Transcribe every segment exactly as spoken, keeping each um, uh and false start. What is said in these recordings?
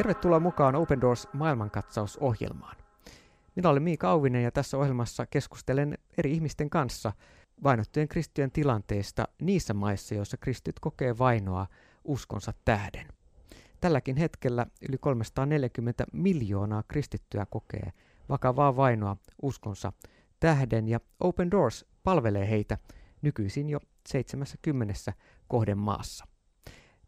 Tervetuloa mukaan Open Doors maailmankatsausohjelmaan. Minä olen Miika Auvinen ja tässä ohjelmassa keskustelen eri ihmisten kanssa vainottujen kristittyjen tilanteesta niissä maissa, joissa kristityt kokee vainoa uskonsa tähden. Tälläkin hetkellä yli kolmesataaneljäkymmentä miljoonaa kristittyä kokee vakavaa vainoa uskonsa tähden ja Open Doors palvelee heitä nykyisin jo seitsemässäkymmenessä kohdemaassa.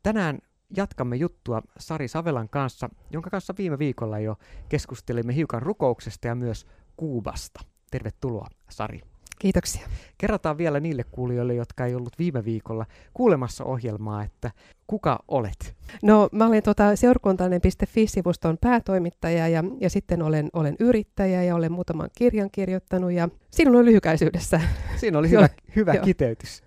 Tänään jatkamme juttua Sari Savelan kanssa, jonka kanssa viime viikolla jo keskustelimme hiukan rukouksesta ja myös Kuubasta. Tervetuloa, Sari. Kiitoksia. Kerrataan vielä niille kuulijoille, jotka ei ollut viime viikolla kuulemassa ohjelmaa, että kuka olet? No, mä olen tuota seurakuntainen piste fi-sivuston päätoimittaja ja, ja sitten olen, olen yrittäjä ja olen muutaman kirjan kirjoittanut ja siinä oli lyhykäisyydessä. Siinä oli hyvä, hyvä kiteytys.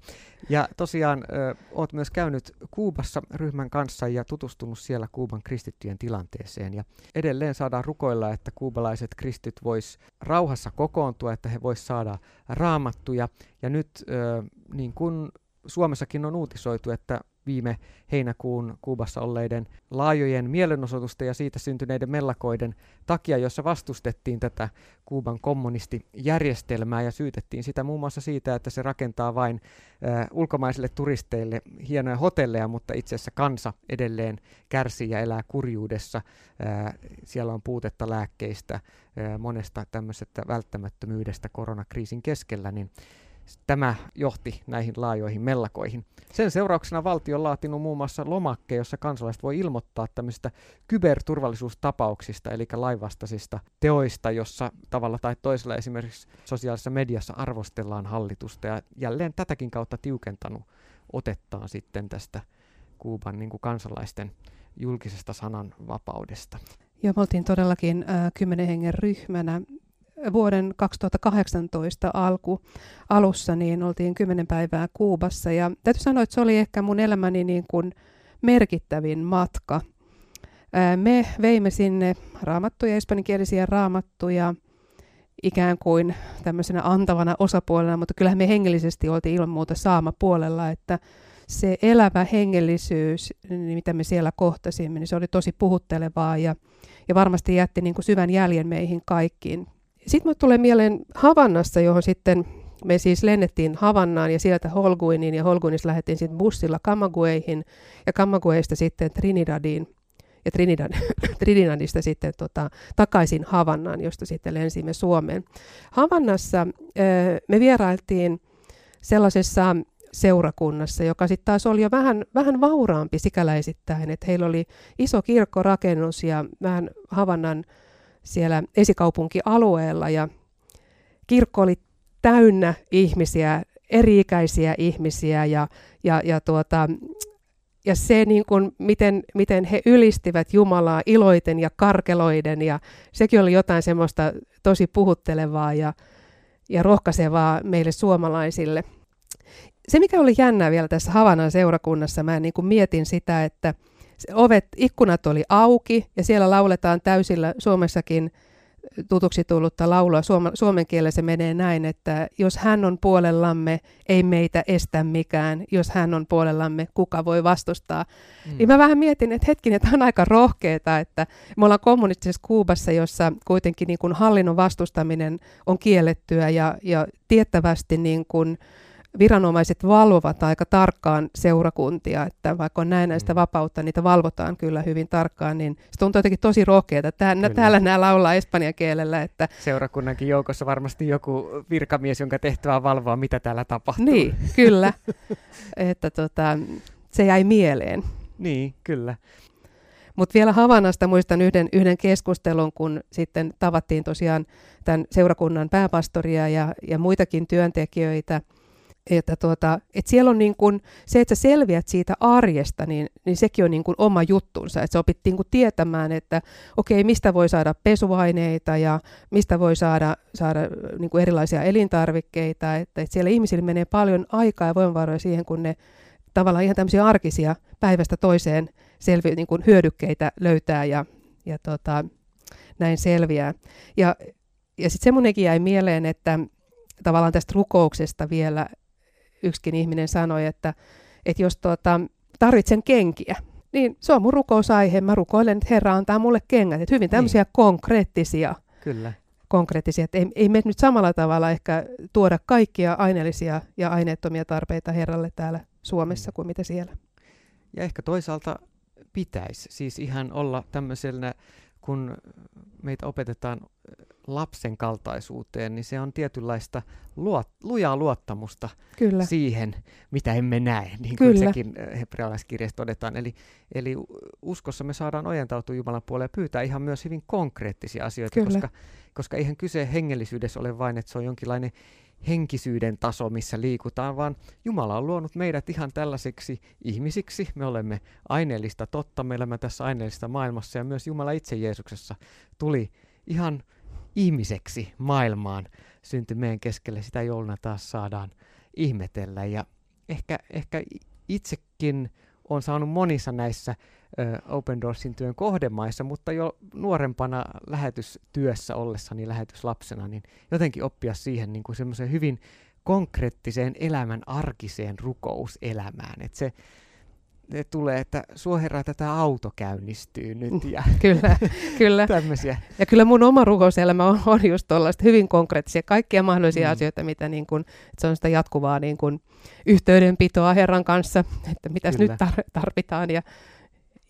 Ja tosiaan ö, oot myös käynyt Kuubassa ryhmän kanssa ja tutustunut siellä Kuuban kristittyjen tilanteeseen. Ja edelleen saadaan rukoilla, että kuubalaiset kristityt vois rauhassa kokoontua, että he vois saada raamattuja. Ja nyt ö, niin kuin Suomessakin on uutisoitu, että viime heinäkuun Kuubassa olleiden laajojen mielenosoitusten ja siitä syntyneiden mellakoiden takia, jossa vastustettiin tätä Kuuban kommunistijärjestelmää ja syytettiin sitä muun muassa siitä, että se rakentaa vain äh, ulkomaisille turisteille hienoja hotelleja, mutta itse asiassa kansa edelleen kärsii ja elää kurjuudessa. Äh, siellä on puutetta lääkkeistä, äh, monesta tämmöisestä välttämättömyydestä koronakriisin keskellä, niin tämä johti näihin laajoihin mellakoihin. Sen seurauksena valtio on laatinut muun muassa lomakkeen, jossa kansalaiset voi ilmoittaa tämmöisistä kyberturvallisuustapauksista, eli lainvastaisista teoista, jossa tavalla tai toisella esimerkiksi sosiaalisessa mediassa arvostellaan hallitusta, ja jälleen tätäkin kautta tiukentanut otettaan sitten tästä Kuuban niin kuin kansalaisten julkisesta sananvapaudesta. Ja me oltiin todellakin äh, kymmenen hengen ryhmänä. Vuoden kaksituhattakahdeksantoista alku, alussa niin oltiin kymmenen päivää Kuubassa ja täytyy sanoa, että se oli ehkä mun elämäni niin kuin merkittävin matka. Me veimme sinne raamattuja, espanjankielisiä raamattuja ikään kuin tämmöisenä antavana osapuolena, mutta kyllähän me hengellisesti oltiin ilman muuta saama puolella, että se elävä hengellisyys, mitä me siellä kohtasimme, niin se oli tosi puhuttelevaa ja, ja varmasti jätti niin kuin syvän jäljen meihin kaikkiin. Sitten minulle tulee mieleen Havannassa, johon sitten me siis lennettiin Havannaan ja sieltä Holguiniin ja Holguinissa lähdettiin sitten bussilla Kamagueihin ja Kamagueista sitten Trinidadiin ja Trinidad, Trinidadista sitten tota, takaisin Havannaan, josta sitten lensimme Suomeen. Havannassa ö, me vierailtiin sellaisessa seurakunnassa, joka sitten taas oli jo vähän, vähän vauraampi sikäläisittäin, että heillä oli iso kirkkorakennus ja vähän Havannan siellä esikaupunkialueella ja kirkko oli täynnä ihmisiä, eri-ikäisiä ihmisiä ja, ja, ja, tuota, ja se niin kuin, miten, miten he ylistivät Jumalaa iloiten ja karkeloiden ja sekin oli jotain semmoista tosi puhuttelevaa ja, ja rohkaisevaa meille suomalaisille. Se mikä oli jännää vielä tässä Havanan seurakunnassa, mä niin kuin mietin sitä, että ovet, ikkunat oli auki ja siellä lauletaan täysillä Suomessakin tutuksi tullutta laulua. Suoma, suomen kielellä se menee näin, että jos hän on puolellamme, ei meitä estä mikään. Jos hän on puolellamme, kuka voi vastustaa? Mm. Niin mä vähän mietin, että hetkinen, tämä on aika rohkeeta, että me ollaan kommunistisessa Kuubassa, jossa kuitenkin niin kuin hallinnon vastustaminen on kiellettyä ja, ja tiettävästi niin kuin viranomaiset valvovat aika tarkkaan seurakuntia, että vaikka on näennäistä vapautta, niitä valvotaan kyllä hyvin tarkkaan, niin se tuntuu jotenkin tosi rohkeata. Täällä, täällä nämä laulaa espanjan kielellä. Että seurakunnankin joukossa varmasti joku virkamies, jonka tehtävä on valvoa, mitä täällä tapahtuu. Niin, kyllä. että tota, se jäi mieleen. Niin, kyllä. Mutta vielä Havanasta muistan yhden, yhden keskustelun, kun sitten tavattiin tosiaan tämän seurakunnan pääpastoria ja, ja muitakin työntekijöitä. Että, tuota, että siellä on niin kuin, se, että sä selviät siitä arjesta, niin, niin sekin on niin kuin oma juttunsa. Että sä opit niin kuin tietämään, että okei, mistä voi saada pesuaineita ja mistä voi saada, saada niin kuin erilaisia elintarvikkeita. Että, että siellä ihmisillä menee paljon aikaa ja voimavaroja siihen, kun ne tavallaan ihan tämmöisiä arkisia päivästä toiseen selvi, niin kuin hyödykkeitä löytää ja, ja tota, näin selviää. Ja, ja sitten semmoinenkin jäi mieleen, että tavallaan tästä rukouksesta vielä yksikin ihminen sanoi, että, että jos tuota, tarvitsen kenkiä, Niin se on mun rukousaihe. Mä rukoilen, että Herra antaa mulle kengät. Että hyvin tämmöisiä niin. konkreettisia. Kyllä. Konkreettisia. Että ei, ei me nyt samalla tavalla ehkä tuoda kaikkia aineellisia ja aineettomia tarpeita Herralle täällä Suomessa kuin mitä siellä. Ja ehkä toisaalta pitäisi siis ihan olla tämmöisenä, kun meitä opetetaan lapsen kaltaisuuteen, niin se on tietynlaista luot, lujaa luottamusta Kyllä. siihen, mitä emme näe, niin kuin Kyllä. sekin hebrealaiskirjassa todetaan. Eli, eli uskossa me saadaan ojentautua Jumalan puoleen ja pyytää ihan myös hyvin konkreettisia asioita, koska, koska eihän kyse hengellisyydessä ole vain, että se on jonkinlainen henkisyyden taso, missä liikutaan, vaan Jumala on luonut meidät ihan tällaisiksi ihmisiksi. Me olemme aineellista totta, me elämme tässä aineellisessa maailmassa, ja myös Jumala itse Jeesuksessa tuli ihan ihmiseksi maailmaan, syntyi meidän keskelle. Sitä jouluna taas saadaan ihmetellä, ja ehkä, ehkä itsekin olen saanut monissa näissä ö, Open Doorsin työn kohdemaissa, mutta jo nuorempana lähetystyössä ollessani, lähetyslapsena, niin jotenkin oppia siihen niin kuin semmoiseen hyvin konkreettiseen elämän arkiseen rukouselämään. Että se, se tulee, että suo Herra, tätä auto käynnistyy nyt. Ja kyllä, kyllä. Tämmöisiä. Ja kyllä mun oma rukouselämä on, on just tollaista hyvin konkreettisia, kaikkia mahdollisia mm. asioita, mitä niin kun, että se on sitä jatkuvaa niin kun yhteydenpitoa Herran kanssa, että mitäs kyllä. nyt tar- tarvitaan. Ja,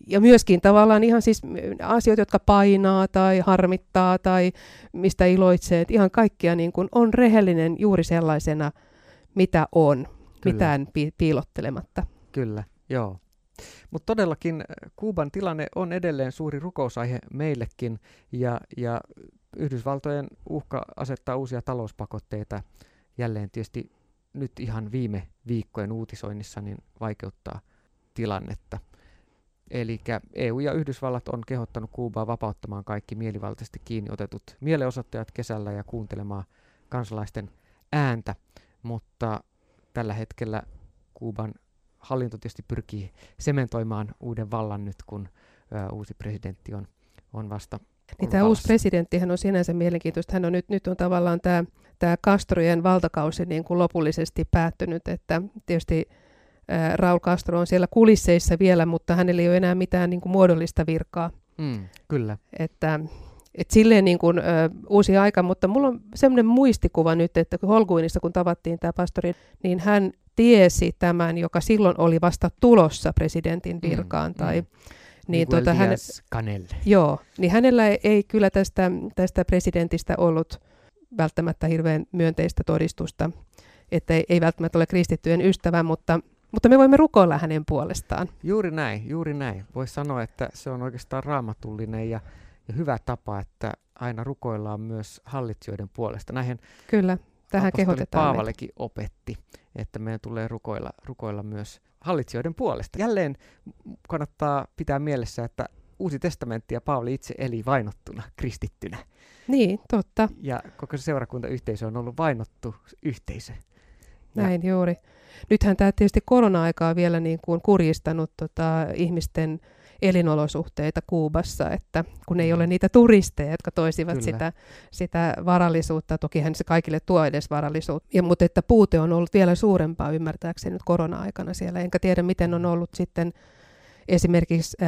ja myöskin tavallaan ihan siis asioita, jotka painaa tai harmittaa tai mistä iloitsee, että ihan kaikkia niin kun on rehellinen juuri sellaisena, mitä on, kyllä. mitään pi- piilottelematta. Kyllä, joo. Mutta todellakin Kuuban tilanne on edelleen suuri rukousaihe meillekin, ja, ja Yhdysvaltojen uhka asettaa uusia talouspakotteita jälleen tietysti nyt ihan viime viikkojen uutisoinnissa niin vaikeuttaa tilannetta. Eli E U ja Yhdysvallat on kehottanut Kuubaa vapauttamaan kaikki mielivaltaisesti kiinni otetut mielenosoittajat kesällä ja kuuntelemaan kansalaisten ääntä, mutta tällä hetkellä Kuuban hallinto tietysti pyrkii sementoimaan uuden vallan nyt, kun ö, uusi presidentti on, on vasta niin Tämä vallassa. Uusi presidenttihän on sinänsä mielenkiintoista. Hän on nyt, nyt on tavallaan tämä, tämä Castrojen valtakausi niin kuin lopullisesti päättynyt. Että tietysti ä, Raul Castro on siellä kulisseissa vielä, mutta hänellä ei ole enää mitään niin kuin muodollista virkaa. Mm, kyllä. Että, et silleen niin kuin, ä, uusi aika, mutta mulla on sellainen muistikuva nyt, että Holguinissa kun tavattiin tämä pastori, niin hän tiesi tämän, joka silloin oli vasta tulossa presidentin virkaan. Mm, tai, mm. Niin, tuota, hän, joo, niin hänellä ei, ei kyllä tästä, tästä presidentistä ollut välttämättä hirveän myönteistä todistusta, että ei, ei välttämättä ole kristittyjen ystävä, mutta, mutta me voimme rukoilla hänen puolestaan. Juuri näin, juuri näin. Voisi sanoa, että se on oikeastaan raamatullinen ja, ja hyvä tapa, että aina rukoillaan myös hallitsijoiden puolesta. Näinhän kyllä, tähän kehotetaan. Paavalikin opetti, että meidän tulee rukoilla, rukoilla myös hallitsijoiden puolesta. Jälleen kannattaa pitää mielessä, että Uusi testamentti ja Paavali itse eli vainottuna, kristittynä. Niin, totta. Ja koko seurakuntayhteisö on ollut vainottu yhteisö. Ja näin juuri. Nythän tämä tietysti korona-aika on vielä niin kuin kurjistanut tota ihmisten elinolosuhteita Kuubassa, että kun ei ole niitä turisteja, jotka toisivat sitä, sitä varallisuutta. Tokihän se kaikille tuo edes varallisuutta, ja, mutta että puute on ollut vielä suurempaa ymmärtääkseni nyt korona-aikana siellä. Enkä tiedä, miten on ollut sitten esimerkiksi ä,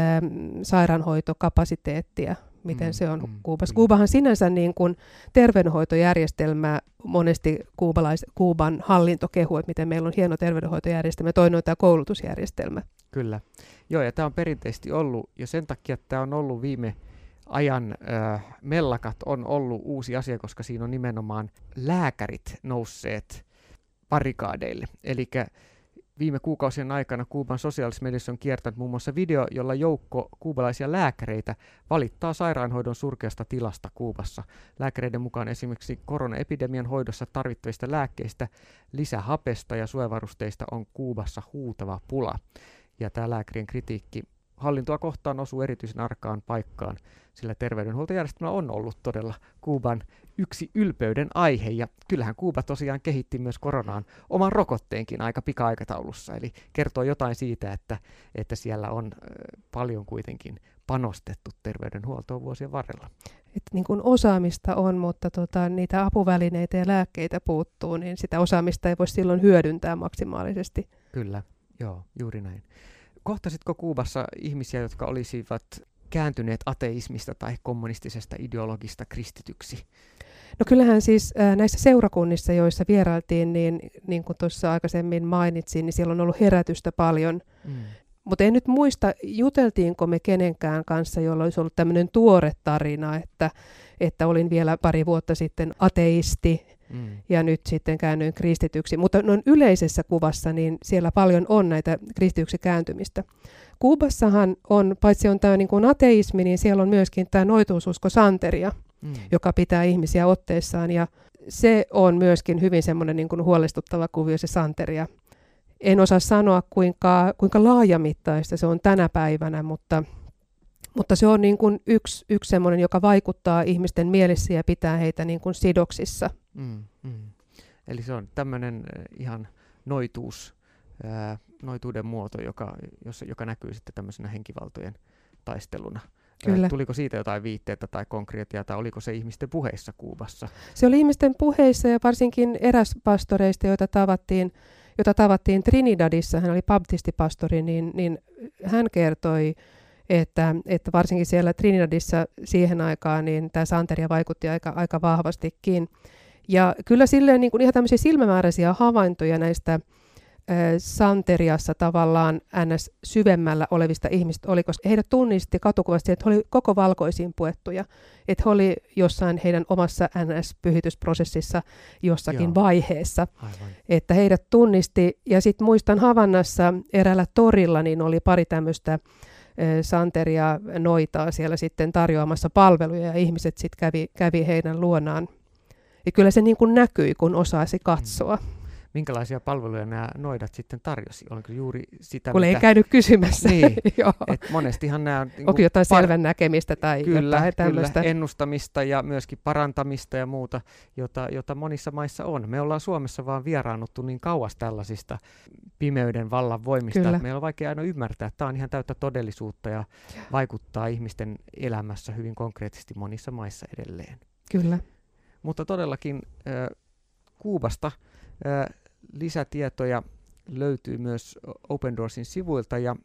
sairaanhoitokapasiteettia, miten mm, se on mm, Kuubassa. Mm. Kuubahan sinänsä niin kuin terveydenhoitojärjestelmää monesti kuubalais, Kuuban hallinto kehu, että miten meillä on hieno terveydenhoitojärjestelmä, toinen on tämä koulutusjärjestelmä. Kyllä. Joo, ja tämä on perinteisesti ollut, ja sen takia tämä on ollut viime ajan äh, mellakat on ollut uusi asia, koska siinä on nimenomaan lääkärit nousseet barikaadeille. Eli viime kuukausien aikana Kuuban sosiaalisessa mediassa on kiertänyt muun muassa video, jolla joukko kuubalaisia lääkäreitä valittaa sairaanhoidon surkeasta tilasta Kuubassa. Lääkäreiden mukaan esimerkiksi koronaepidemian hoidossa tarvittavista lääkkeistä, lisähapesta ja suojavarusteista on Kuubassa huutava pula. Ja tämä lääkärien kritiikki hallintoa kohtaan osuu erityisen arkaan paikkaan, sillä terveydenhuoltojärjestelmä on ollut todella Kuuban yksi ylpeyden aihe, ja kyllähän Kuuba tosiaan kehitti myös koronaan oman rokotteenkin aika pika-aikataulussa, eli kertoo jotain siitä, että, että siellä on paljon kuitenkin panostettu terveydenhuoltoon vuosien varrella. Et niin kuin osaamista on, mutta tota, niitä apuvälineitä ja lääkkeitä puuttuu, niin sitä osaamista ei voi silloin hyödyntää maksimaalisesti. Kyllä, joo, juuri näin. Kohtasitko Kuubassa ihmisiä, jotka olisivat kääntyneet ateismista tai kommunistisesta ideologista kristityksi? No kyllähän siis äh, näissä seurakunnissa, joissa vierailtiin, niin, niin kuin tuossa aikaisemmin mainitsin, niin siellä on ollut herätystä paljon. Mm. Mutta en nyt muista, juteltiinko me kenenkään kanssa, jolla olisi ollut tämmöinen tuore tarina, että, että olin vielä pari vuotta sitten ateisti mm. ja nyt sitten käännyin kristityksi. Mutta noin yleisessä kuvassa, niin siellä paljon on näitä kristityksi kääntymistä. Kuubassahan on, paitsi on tämä niin kuin ateismi, niin siellä on myöskin tämä noituususko Santeria, mm. joka pitää ihmisiä otteessaan. Ja se on myöskin hyvin semmoinen niin kuin huolestuttava kuvio, se Santeria. En osaa sanoa, kuinka, kuinka laajamittaista se on tänä päivänä, mutta, mutta se on niin kuin yksi, yksi semmoinen, joka vaikuttaa ihmisten mielessä ja pitää heitä niin kuin sidoksissa. Mm, mm. Eli se on tämmöinen ihan noituus, ää, noituuden muoto, joka, jos, joka näkyy sitten tämmöisenä henkivaltojen taisteluna. Kyllä. Tuliko siitä jotain viitteitä tai konkreettia, tai oliko se ihmisten puheissa Kuubassa? Se oli ihmisten puheissa, ja varsinkin eräs pastoreista, joita tavattiin, jota tavattiin Trinidadissa, hän oli baptistipastori, niin, niin hän kertoi, että, että varsinkin siellä Trinidadissa siihen aikaan niin tämä Santeria vaikutti aika, aika vahvastikin. Ja kyllä silleen niin kuin ihan tämmöisiä silmämääräisiä havaintoja näistä äh, Santeriassa tavallaan ns. Syvemmällä olevista ihmistä oli, koska heidät tunnisti katukuvasti, että he oli koko valkoisiin puettuja, että he oli jossain heidän omassa N S-pyhitysprosessissa jossakin Joo. vaiheessa. Aivan. Että heidät tunnisti, ja sitten muistan Havannassa eräällä torilla, niin oli pari tämmöistä Santeria noitaa siellä sitten tarjoamassa palveluja, ja ihmiset sitten kävi, kävi heidän luonaan. Ja kyllä se niin kuin näkyi, kun osaisi katsoa. Hmm. Minkälaisia palveluja nämä noidat sitten tarjosi? Oliko juuri sitä, kun mitä... ei käynyt kysymässä. Niin, et monestihan nämä on... Onko jotain par... selvän näkemistä tai kyllä, jotain tämmöistä. Kyllä, ennustamista ja myöskin parantamista ja muuta, jota, jota monissa maissa on. Me ollaan Suomessa vaan vieraannuttu niin kauas tällaisista pimeyden vallan voimista, kyllä. että meillä on vaikea aina ymmärtää. Tämä on ihan täyttä todellisuutta ja vaikuttaa ihmisten elämässä hyvin konkreettisesti monissa maissa edelleen. Kyllä. Mutta todellakin äh, Kuubasta... lisätietoja löytyy myös Open Doorsin sivuilta, ja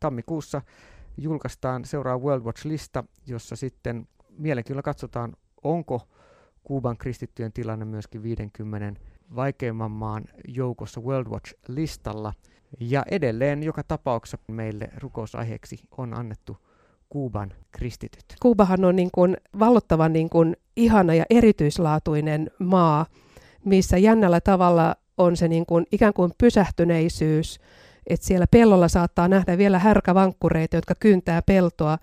tammikuussa julkaistaan seuraava World Watch-lista, jossa sitten mielenkiinnolla katsotaan, onko Kuuban kristittyjen tilanne myöskin viidenkymmenen vaikeimman maan joukossa World Watch-listalla. Ja edelleen joka tapauksessa meille rukousaiheeksi on annettu Kuuban kristityt. Kuubahan on niin kuin vallottavan niin kuin ihana ja erityislaatuinen maa, missä jännällä tavalla on se niin kuin ikään kuin pysähtyneisyys, että siellä pellolla saattaa nähdä vielä härkävankkureita, jotka kyntää peltoa,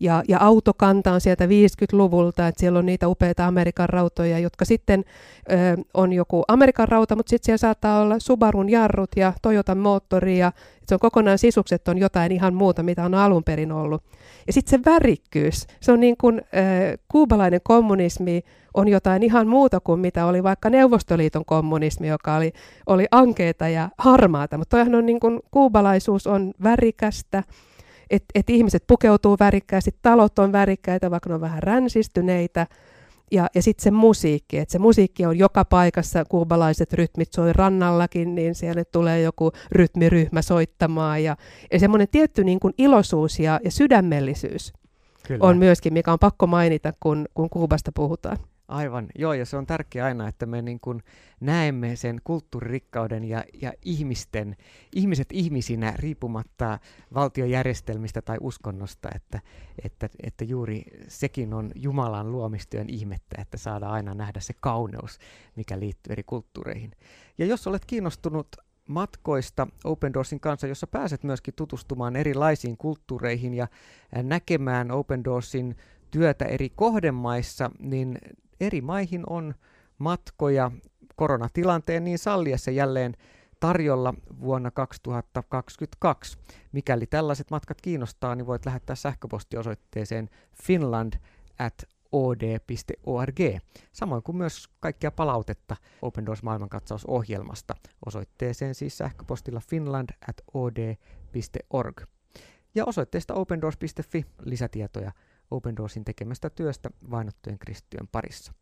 ja, ja autokanta on sieltä viidenkymmenluvulta, että siellä on niitä upeita Amerikan rautoja, jotka sitten ö, on joku Amerikan rauta, mutta sitten siellä saattaa olla Subarun jarrut ja Toyotan moottori, ja se on kokonaan sisukset on jotain ihan muuta, mitä on alun perin ollut. Ja sitten se värikkyys, se on niin kuin ö, kuubalainen kommunismi, on jotain ihan muuta kuin mitä oli vaikka Neuvostoliiton kommunismi, joka oli, oli ankeeta ja harmaata. Mutta toihan on niin kuin, kuubalaisuus on värikästä, että et ihmiset pukeutuu värikkäästi, talot on värikkäitä, vaikka ne on vähän ränsistyneitä. Ja, ja sitten se musiikki, että se musiikki on joka paikassa, kuubalaiset rytmit soi rannallakin, niin siellä tulee joku rytmiryhmä soittamaan. Ja, ja semmoinen tietty niin kuin iloisuus ja, ja sydämellisyys Kyllä. on myöskin, mikä on pakko mainita, kun, kun Kuubasta puhutaan. Aivan, joo, ja se on tärkeää aina, että me niin kuin näemme sen kulttuuririkkauden ja, ja ihmisten, ihmiset ihmisinä riippumatta valtiojärjestelmistä tai uskonnosta, että, että, että juuri sekin on Jumalan luomistyön ihmettä, että saadaan aina nähdä se kauneus, mikä liittyy eri kulttuureihin. Ja jos olet kiinnostunut matkoista Open Doorsin kanssa, jossa pääset myöskin tutustumaan erilaisiin kulttuureihin ja näkemään Open Doorsin työtä eri kohdemaissa, niin eri maihin on matkoja koronatilanteen niin salliessa jälleen tarjolla vuonna kaksituhattakaksikymmentäkaksi. Mikäli tällaiset matkat kiinnostaa, niin voit lähettää sähköpostiosoitteeseen finland at o d piste org. Samoin kuin myös kaikkia palautetta Open Doors maailmankatsausohjelmasta osoitteeseen siis sähköpostilla finland at o d piste org. Ja osoitteesta opendoors piste f i lisätietoja Open Doorsin tekemästä työstä vainottujen kristittyjen parissa.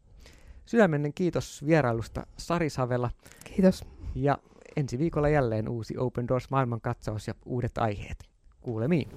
Sydämenen kiitos vierailusta, Sari Savela. Kiitos. Ja ensi viikolla jälleen uusi Open Doors maailmankatsaus ja uudet aiheet. Kuulemiin.